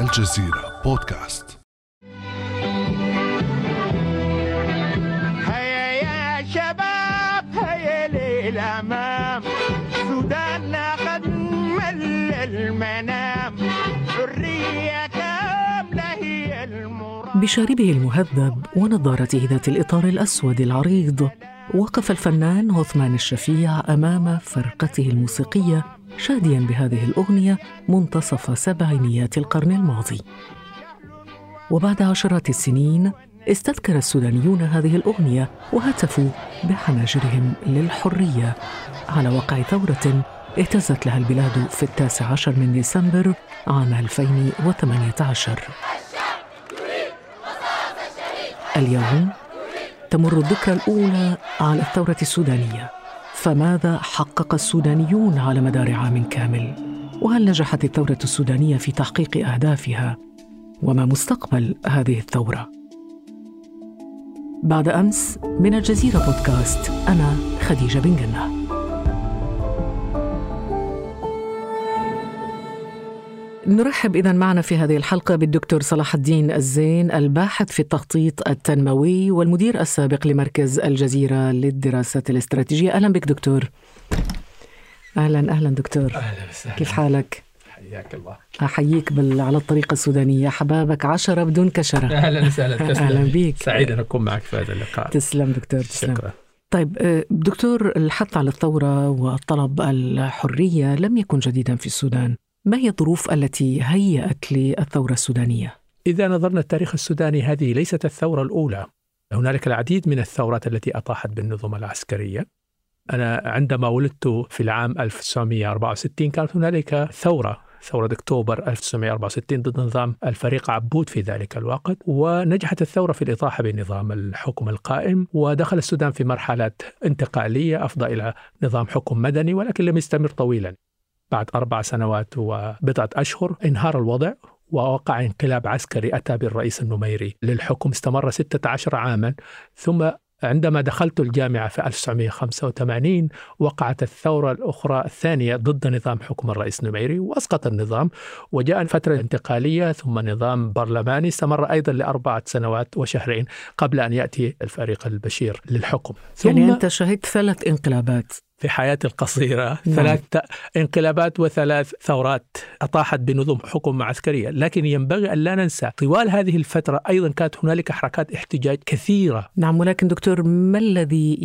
الجزيرة بودكاست. هيا يا شباب هيا للأمام، سوداننا قد مل المنام، حرية كاملة هي المراد. بشاربه المهذب ونظارته ذات الإطار الأسود العريض وقف الفنان عثمان الشفيع أمام فرقته الموسيقية شادياً بهذه الأغنية منتصف سبعينيات القرن الماضي. وبعد عشرات السنين استذكر السودانيون هذه الأغنية وهتفوا بحناجرهم للحرية على وقع ثورة اهتزت لها البلاد في 19 من ديسمبر عام 2018. اليوم تمر الذكرى الأولى على الثورة السودانية، فماذا حقق السودانيون على مدار عام كامل؟ وهل نجحت الثورة السودانية في تحقيق أهدافها؟ وما مستقبل هذه الثورة؟ بعد أمس من الجزيرة بودكاست، أنا خديجة بن قنة. نرحب إذن معنا في هذه الحلقة بالدكتور صلاح الدين الزين، الباحث في التخطيط التنموي والمدير السابق لمركز الجزيرة للدراسات الاستراتيجية. أهلا بك دكتور. أهلا دكتور. أهلا وسهلا. كيف حالك؟ حياك الله. أحييك على الطريقة السودانية، حبابك عشرة بدون كشرة. أهلا وسهلا. أهلا بك. سعيد أن أكون معك في هذا اللقاء. تسلم دكتور. تسلم. شكرا. طيب دكتور، الحث على الثورة وطلب الحرية لم يكن جديدا في السودان. ما هي الظروف التي هيأت للثورة السودانية؟ إذا نظرنا التاريخ السوداني، هذه ليست الثورة الأولى. هناك العديد من الثورات التي أطاحت بالنظم العسكرية. أنا عندما ولدت في العام 1964 كانت هنالك ثورة أكتوبر 1964 ضد نظام الفريق عبود في ذلك الوقت، ونجحت الثورة في الإطاحة بنظام الحكم القائم، ودخل السودان في مرحلة انتقالية أفضى إلى نظام حكم مدني، ولكن لم يستمر طويلاً. بعد 4 سنوات وبضعة أشهر انهار الوضع ووقع انقلاب عسكري أتى بالرئيس النميري للحكم، استمر 16 عاما. ثم عندما دخلت الجامعة في 1985 وقعت الثورة الأخرى الثانية ضد نظام حكم الرئيس النميري، وأسقط النظام وجاء فترة انتقالية ثم نظام برلماني استمر أيضا ل4 سنوات وشهرين قبل أن يأتي الفريق البشير للحكم. يعني أنت شهدت 3 انقلابات في حياتي القصيرة. 3 انقلابات و3 ثورات أطاحت بنظم حكم عسكرية. لكن ينبغي أن لا ننسى طوال هذه الفترة أيضا كانت هنالك حركات احتجاج كثيرة. نعم، ولكن دكتور، ما الذي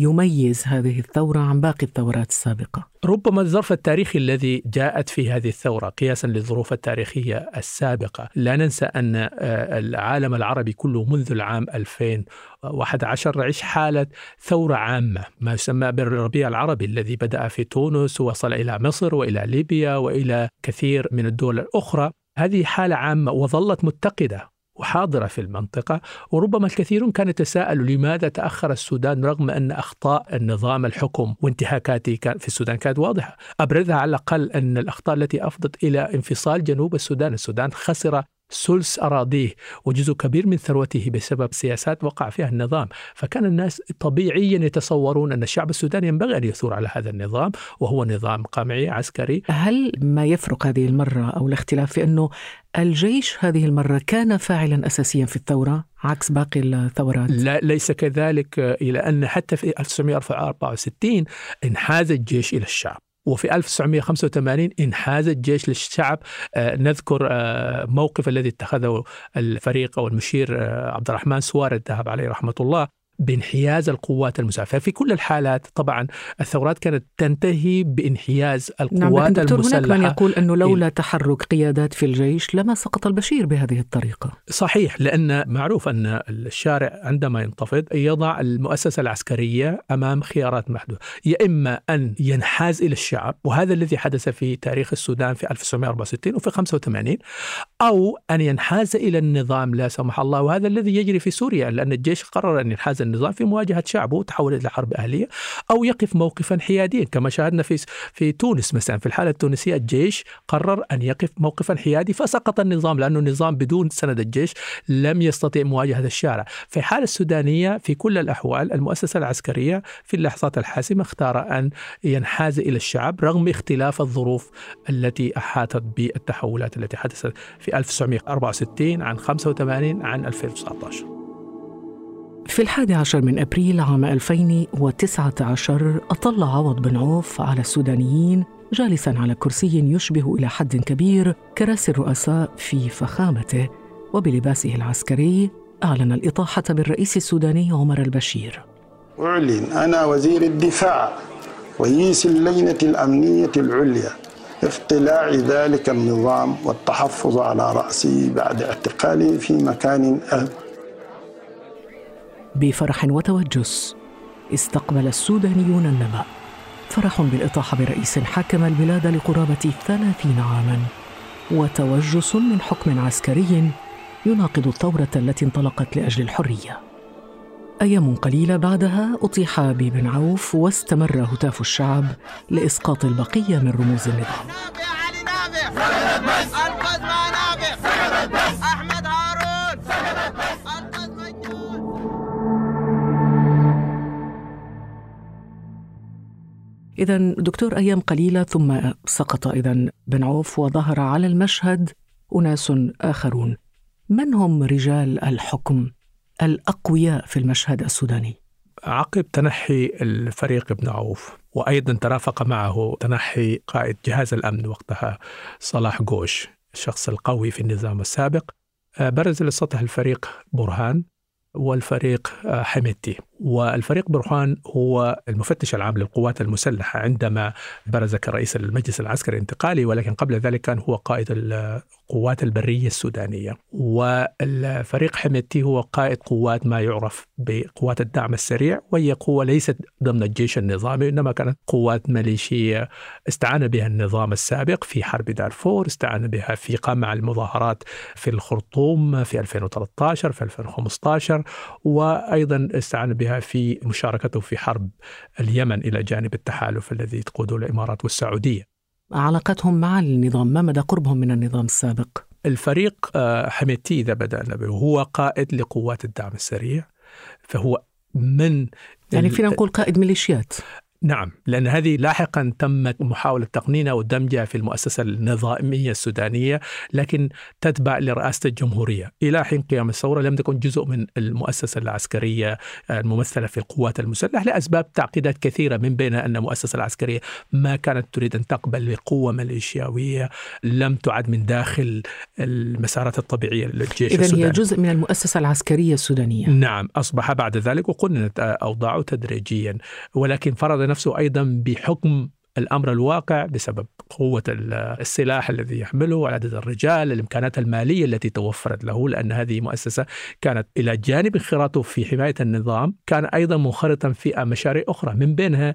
يميز هذه الثورة عن باقي الثورات السابقة؟ ربما الظرف التاريخي الذي جاءت في هذه الثورة قياسا للظروف التاريخية السابقة. لا ننسى أن العالم العربي كله منذ العام 2011 عيش حالة ثورة عامة، ما يسمى بالربيع العربي الذي بدأ في تونس ووصل إلى مصر وإلى ليبيا وإلى كثير من الدول الأخرى. هذه حالة عامة وظلت متقدة وحاضرة في المنطقة، وربما الكثيرون كانوا يتساءلوا لماذا تأخر السودان رغم أن أخطاء النظام الحكم وانتهاكاته في السودان كانت واضحة. أبرزها على الأقل أن الأخطاء التي أفضت إلى انفصال جنوب السودان. السودان خسر ثلث أراضيه وجزء كبير من ثروته بسبب سياسات وقع فيها النظام، فكان الناس طبيعيا يتصورون أن الشعب السوداني ينبغي أن يثور على هذا النظام، وهو نظام قمعي عسكري. هل ما يفرق هذه المرة أو الاختلاف في أنه الجيش هذه المرة كان فاعلا أساسيا في الثورة عكس باقي الثورات؟ لا، ليس كذلك، إلى أن حتى في 1964 انحاز الجيش إلى الشعب، وفي 1985 انحاز الجيش للشعب. نذكر موقف الذي اتخذه الفريق أو المشير عبد الرحمن سوار الدهب عليه رحمة الله بانحياز القوات المسلحة. في كل الحالات طبعا الثورات كانت تنتهي بانحياز القوات المسلحة. هناك من يقول أنه لولا تحرك قيادات في الجيش لما سقط البشير بهذه الطريقة. صحيح، لأن معروف أن الشارع عندما ينتفض يضع المؤسسة العسكرية أمام خيارات محدودة، يا إما أن ينحاز إلى الشعب، وهذا الذي حدث في تاريخ السودان في 1964 وفي 85، أو أن ينحاز إلى النظام لا سمح الله، وهذا الذي يجري في سوريا لأن الجيش قرر أن ينحاز النظام في مواجهة شعبه وتحولت إلى حرب أهلية، أو يقف موقفا حياديا كما شاهدنا في تونس مثلا. في الحالة التونسية الجيش قرر أن يقف موقفا حيادي فسقط النظام، لأنه النظام بدون سند الجيش لم يستطيع مواجهة الشارع. في الحالة السودانية في كل الأحوال المؤسسة العسكرية في اللحظات الحاسمة اختار أن ينحاز إلى الشعب رغم اختلاف الظروف التي أحاطت بالتحولات التي حدثت في 1964 عن 85 عن 2019. في 11 من أبريل عام 2019 أطل عوض بن عوف على السودانيين جالساً على كرسي يشبه إلى حد كبير كراسي الرؤساء في فخامته، وبلباسه العسكري أعلن الإطاحة بالرئيس السوداني عمر البشير. أعلن أنا وزير الدفاع رئيس اللجنة الأمنية العليا اقتلاع ذلك النظام والتحفظ على رأسي بعد اعتقالي في مكان أهم. بفرح وتوجس استقبل السودانيون النبأ، فرح بالإطاحة برئيس حكم البلاد لقرابة 30 عاما، وتوجس من حكم عسكري يناقض الثورة التي انطلقت لأجل الحرية. أيام قليلة بعدها أطيح بن عوف، واستمر هتاف الشعب لإسقاط البقية من رموز النظام. إذن دكتور، أيام قليلة ثم سقط إذن بن عوف وظهر على المشهد أناس آخرون. من هم رجال الحكم الأقوياء في المشهد السوداني؟ عقب تنحي الفريق بن عوف، وأيضا ترافق معه تنحي قائد جهاز الأمن وقتها صلاح قوش، الشخص القوي في النظام السابق، برز للسطح الفريق برهان والفريق حميتي. والفريق برهان هو المفتش العام للقوات المسلحة عندما برز كرئيس المجلس العسكري الانتقالي، ولكن قبل ذلك كان هو قائد القوات البرية السودانية. والفريق حميتي هو قائد قوات ما يعرف بقوات الدعم السريع، وهي قوة ليست ضمن الجيش النظامي، إنما كانت قوات ميليشية استعان بها النظام السابق في حرب دارفور، استعان بها في قمع المظاهرات في الخرطوم في 2013 في 2015، وأيضا استعان بها في مشاركته في حرب اليمن إلى جانب التحالف الذي تقوده الإمارات والسعودية. علاقتهم مع النظام، ما مدى قربهم من النظام السابق؟ الفريق حميتي إذا بدأنا به هو قائد لقوات الدعم السريع، فهو من يعني فينا نقول قائد ميليشيات. نعم، لأن هذه لاحقا تمت محاولة تقنينها ودمجها في المؤسسة النظامية السودانية، لكن تتبع لرئاسة الجمهورية. إلى حين قيام الثورة لم تكن جزء من المؤسسة العسكرية الممثلة في القوات المسلحة لأسباب تعقيدات كثيرة، من بينها أن المؤسسة العسكرية ما كانت تريد أن تقبل بقوة ميليشياوية لم تعد من داخل المسارات الطبيعية للجيش السوداني. إذن هي جزء من المؤسسة العسكرية السودانية. نعم، أصبح بعد ذلك وقننت أوضاعه تدريجيا، ولكن فرض نفسه أيضا بحكم الأمر الواقع بسبب قوة السلاح الذي يحمله، عدد الرجال، الإمكانات المالية التي توفرت له، لأن هذه مؤسسة كانت إلى جانب انخراطه في حماية النظام كان أيضا منخرطا في مشاريع أخرى، من بينها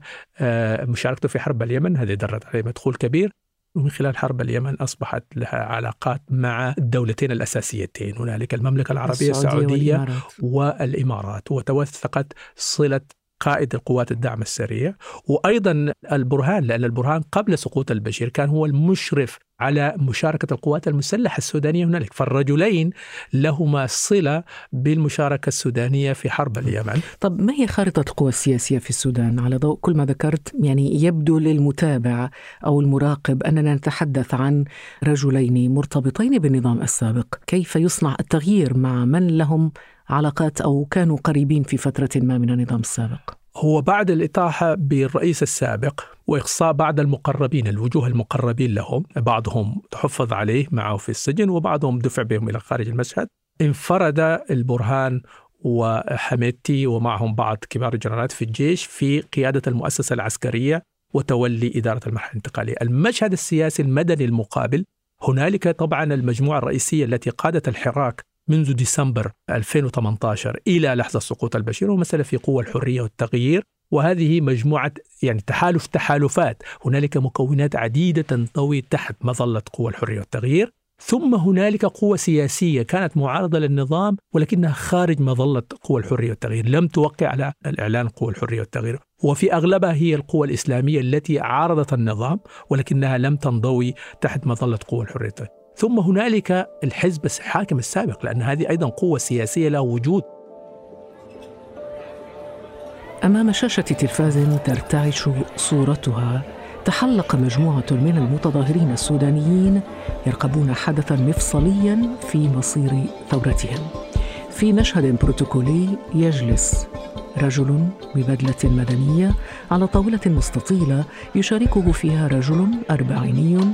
مشاركته في حرب اليمن، هذه درت عليه مدخول كبير. ومن خلال حرب اليمن أصبحت لها علاقات مع الدولتين الأساسيتين هنالك، المملكة العربية السعودية والإمارات، وتوثقت صلة قائد القوات الدعم السريع وأيضا البرهان، لأن البرهان قبل سقوط البشير كان هو المشرف على مشاركة القوات المسلحة السودانية هنالك، فالرجلين لهما صلة بالمشاركة السودانية في حرب اليمن. طب ما هي خارطة القوى السياسية في السودان على ضوء كل ما ذكرت؟ يعني يبدو للمتابع أو المراقب أننا نتحدث عن رجلين مرتبطين بالنظام السابق، كيف يصنع التغيير مع من لهم علاقات أو كانوا قريبين في فترة ما من النظام السابق؟ هو بعد الإطاحة بالرئيس السابق وإقصاء بعض المقربين، الوجوه المقربين لهم، بعضهم تحفظ عليه معه في السجن وبعضهم دفع بهم إلى خارج المشهد، انفرد البرهان وحميتي ومعهم بعض كبار الجنرالات في الجيش في قيادة المؤسسة العسكرية وتولي إدارة المرحلة الانتقالية. المشهد السياسي المدني المقابل هنالك طبعا المجموعة الرئيسية التي قادت الحراك منذ ديسمبر 2018 إلى لحظة سقوط البشير، ومثلا في قوى الحرية والتغيير، وهذه مجموعة يعني تحالفات، هنالك مكونات عديدة تنطوي تحت مظلة قوى الحرية والتغيير. ثم هنالك قوة سياسية كانت معارضة للنظام ولكنها خارج مظلة قوى الحرية والتغيير، لم توقع على الإعلان قوى الحرية والتغيير، وفي أغلبها هي القوى الإسلامية التي عارضت النظام ولكنها لم تنضوي تحت مظلة قوى الحرية والتغيير. ثم هنالك الحزب الحاكم السابق، لأن هذه أيضا قوة سياسية لها وجود. أمام شاشة تلفاز ترتعش صورتها تحلق مجموعة من المتظاهرين السودانيين يرقبون حدثاً مفصلياً في مصير ثورتهم. في مشهد بروتوكولي يجلس رجل ببدلة مدنية على طاولة مستطيلة يشاركه فيها رجل أربعيني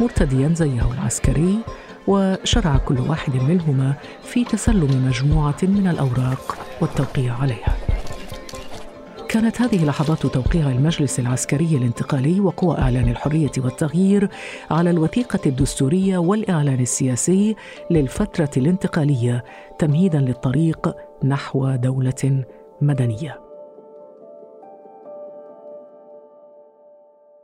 مرتدياً زيه العسكري، وشرع كل واحد منهما في تسلم مجموعة من الأوراق والتوقيع عليها. كانت هذه لحظات توقيع المجلس العسكري الانتقالي وقوى إعلان الحرية والتغيير على الوثيقة الدستورية والإعلان السياسي للفترة الانتقالية تمهيداً للطريق نحو دولة مدنية.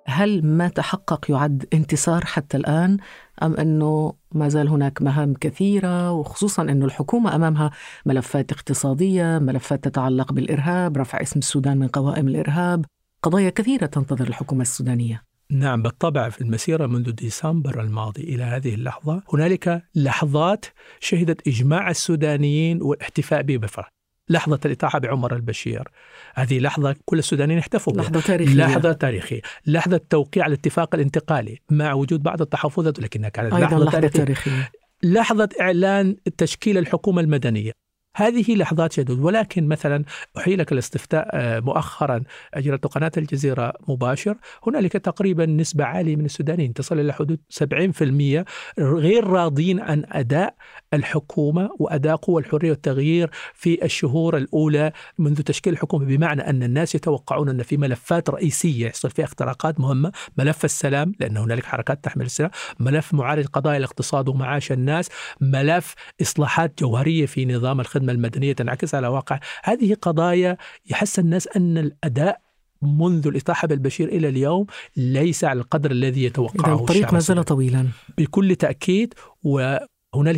هل ما تحقق يعد انتصار حتى الآن؟ أم أنه ما زال هناك مهام كثيرة، وخصوصاً أن الحكومة أمامها ملفات اقتصادية، ملفات تتعلق بالإرهاب، رفع اسم السودان من قوائم الإرهاب، قضايا كثيرة تنتظر الحكومة السودانية؟ نعم بالطبع، في المسيرة منذ ديسمبر الماضي إلى هذه اللحظة هنالك لحظات شهدت إجماع السودانيين والاحتفاء به بفرح. لحظة الإطاحة بعمر البشير، هذه لحظة كل السودانيين احتفوا بها، لحظة تاريخية، لحظة توقيع الاتفاق الانتقالي مع وجود بعض التحفظات لكنها كانت لحظة تاريخية، لحظة إعلان تشكيل الحكومة المدنية، هذه لحظات شديدة. ولكن مثلا أحيلك الاستفتاء مؤخرا أجرته قناة الجزيرة مباشر، هنالك تقريبا نسبة عالية من السودانيين تصل إلى حدود 70% غير راضين عن أداء الحكومة وأداء قوى الحرية والتغيير في الشهور الأولى منذ تشكيل الحكومة، بمعنى أن الناس يتوقعون أن في ملفات رئيسية يحصل فيها اختراقات مهمة، ملف السلام لأن هنالك حركات تحمل السلام، ملف معالجة قضايا الاقتصاد ومعاش الناس، ملف إصلاحات جوهرية في نظام الخدمة المدنية تنعكس على واقع. هذه قضايا يحس الناس أن الأداء منذ الإطاحة بالبشير إلى اليوم ليس على القدر الذي يتوقعه الشعب. الطريق ما زال طويلا بكل تأكيد، وهناك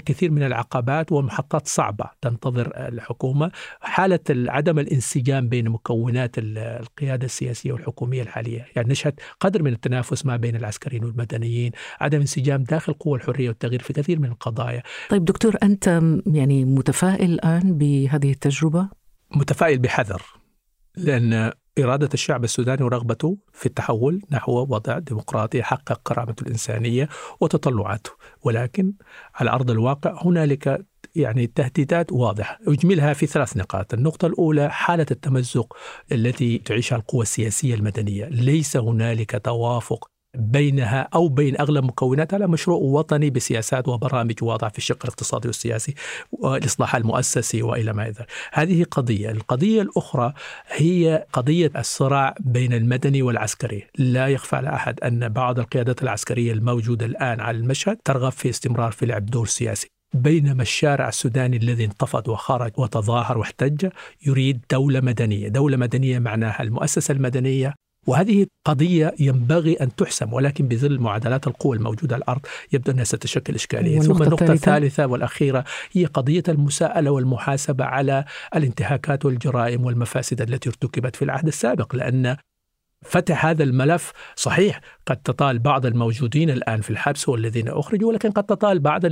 كثير من العقبات ومحطات صعبة تنتظر الحكومة. حالة عدم الانسجام بين مكونات القيادة السياسية والحكومية الحالية، يعني نشهد قدر من التنافس ما بين العسكريين والمدنيين، عدم انسجام داخل قوى الحرية والتغيير في كثير من القضايا. طيب دكتور، أنت يعني متفائل الآن بهذه التجربة؟ متفائل بحذر، لأن إرادة الشعب السوداني ورغبته في التحول نحو وضع ديمقراطي يحقق كرامته الإنسانية وتطلعاته، ولكن على أرض الواقع هنالك يعني تهديدات واضحة. أجملها في ثلاث نقاط. النقطة الأولى حالة التمزق التي تعيشها القوى السياسية المدنية، ليس هنالك توافق بينها أو بين أغلب مكوناتها على مشروع وطني بسياسات وبرامج واضحة في الشق الاقتصادي والسياسي والإصلاح المؤسسي وإلى ما ذلك. هذه قضية. القضية الأخرى هي قضية الصراع بين المدني والعسكري. لا يخفى على أحد أن بعض القيادات العسكرية الموجودة الآن على المشهد ترغب في استمرار في لعب دور سياسي، بينما الشارع السوداني الذي انتفض وخرج وتظاهر واحتج يريد دولة مدنية. دولة مدنية معناها المؤسسة المدنية، وهذه قضية ينبغي أن تحسم، ولكن بظل معادلات القوى الموجودة على الأرض يبدو أنها ستشكل إشكالية. ثم النقطة الثالثة والأخيرة هي قضية المساءلة والمحاسبة على الانتهاكات والجرائم والمفاسد التي ارتكبت في العهد السابق، لأن فتح هذا الملف صحيح قد تطال بعض الموجودين الآن في الحبس والذين أخرجوا، ولكن قد تطال بعض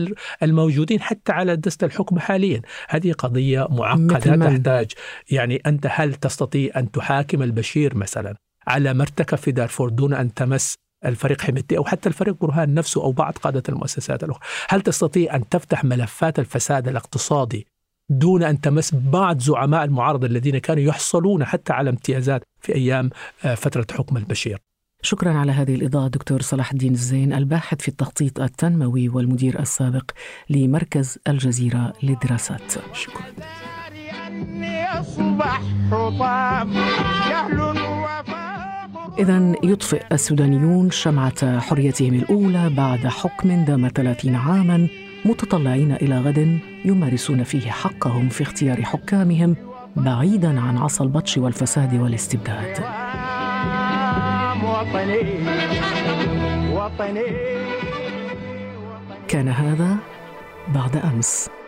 الموجودين حتى على دست الحكم حاليا. هذه قضية معقدة تحتاج، يعني أنت هل تستطيع أن تحاكم البشير مثلا على ما ارتكب في دارفور دون أن تمس الفريق حميتي أو حتى الفريق برهان نفسه أو بعض قادة المؤسسات الأخرى؟ هل تستطيع أن تفتح ملفات الفساد الاقتصادي دون أن تمس بعض زعماء المعارضة الذين كانوا يحصلون حتى على امتيازات في أيام فترة حكم البشير؟ شكرا على هذه الإضاءة دكتور صلاح الدين الزين، الباحث في التخطيط التنموي والمدير السابق لمركز الجزيرة للدراسات. شكرا. إذن يطفئ السودانيون شمعة حريتهم الأولى بعد حكم دام 30 عاماً، متطلعين إلى غد يمارسون فيه حقهم في اختيار حكامهم، بعيداً عن عصا البطش والفساد والاستبداد. كان هذا بعد أمس.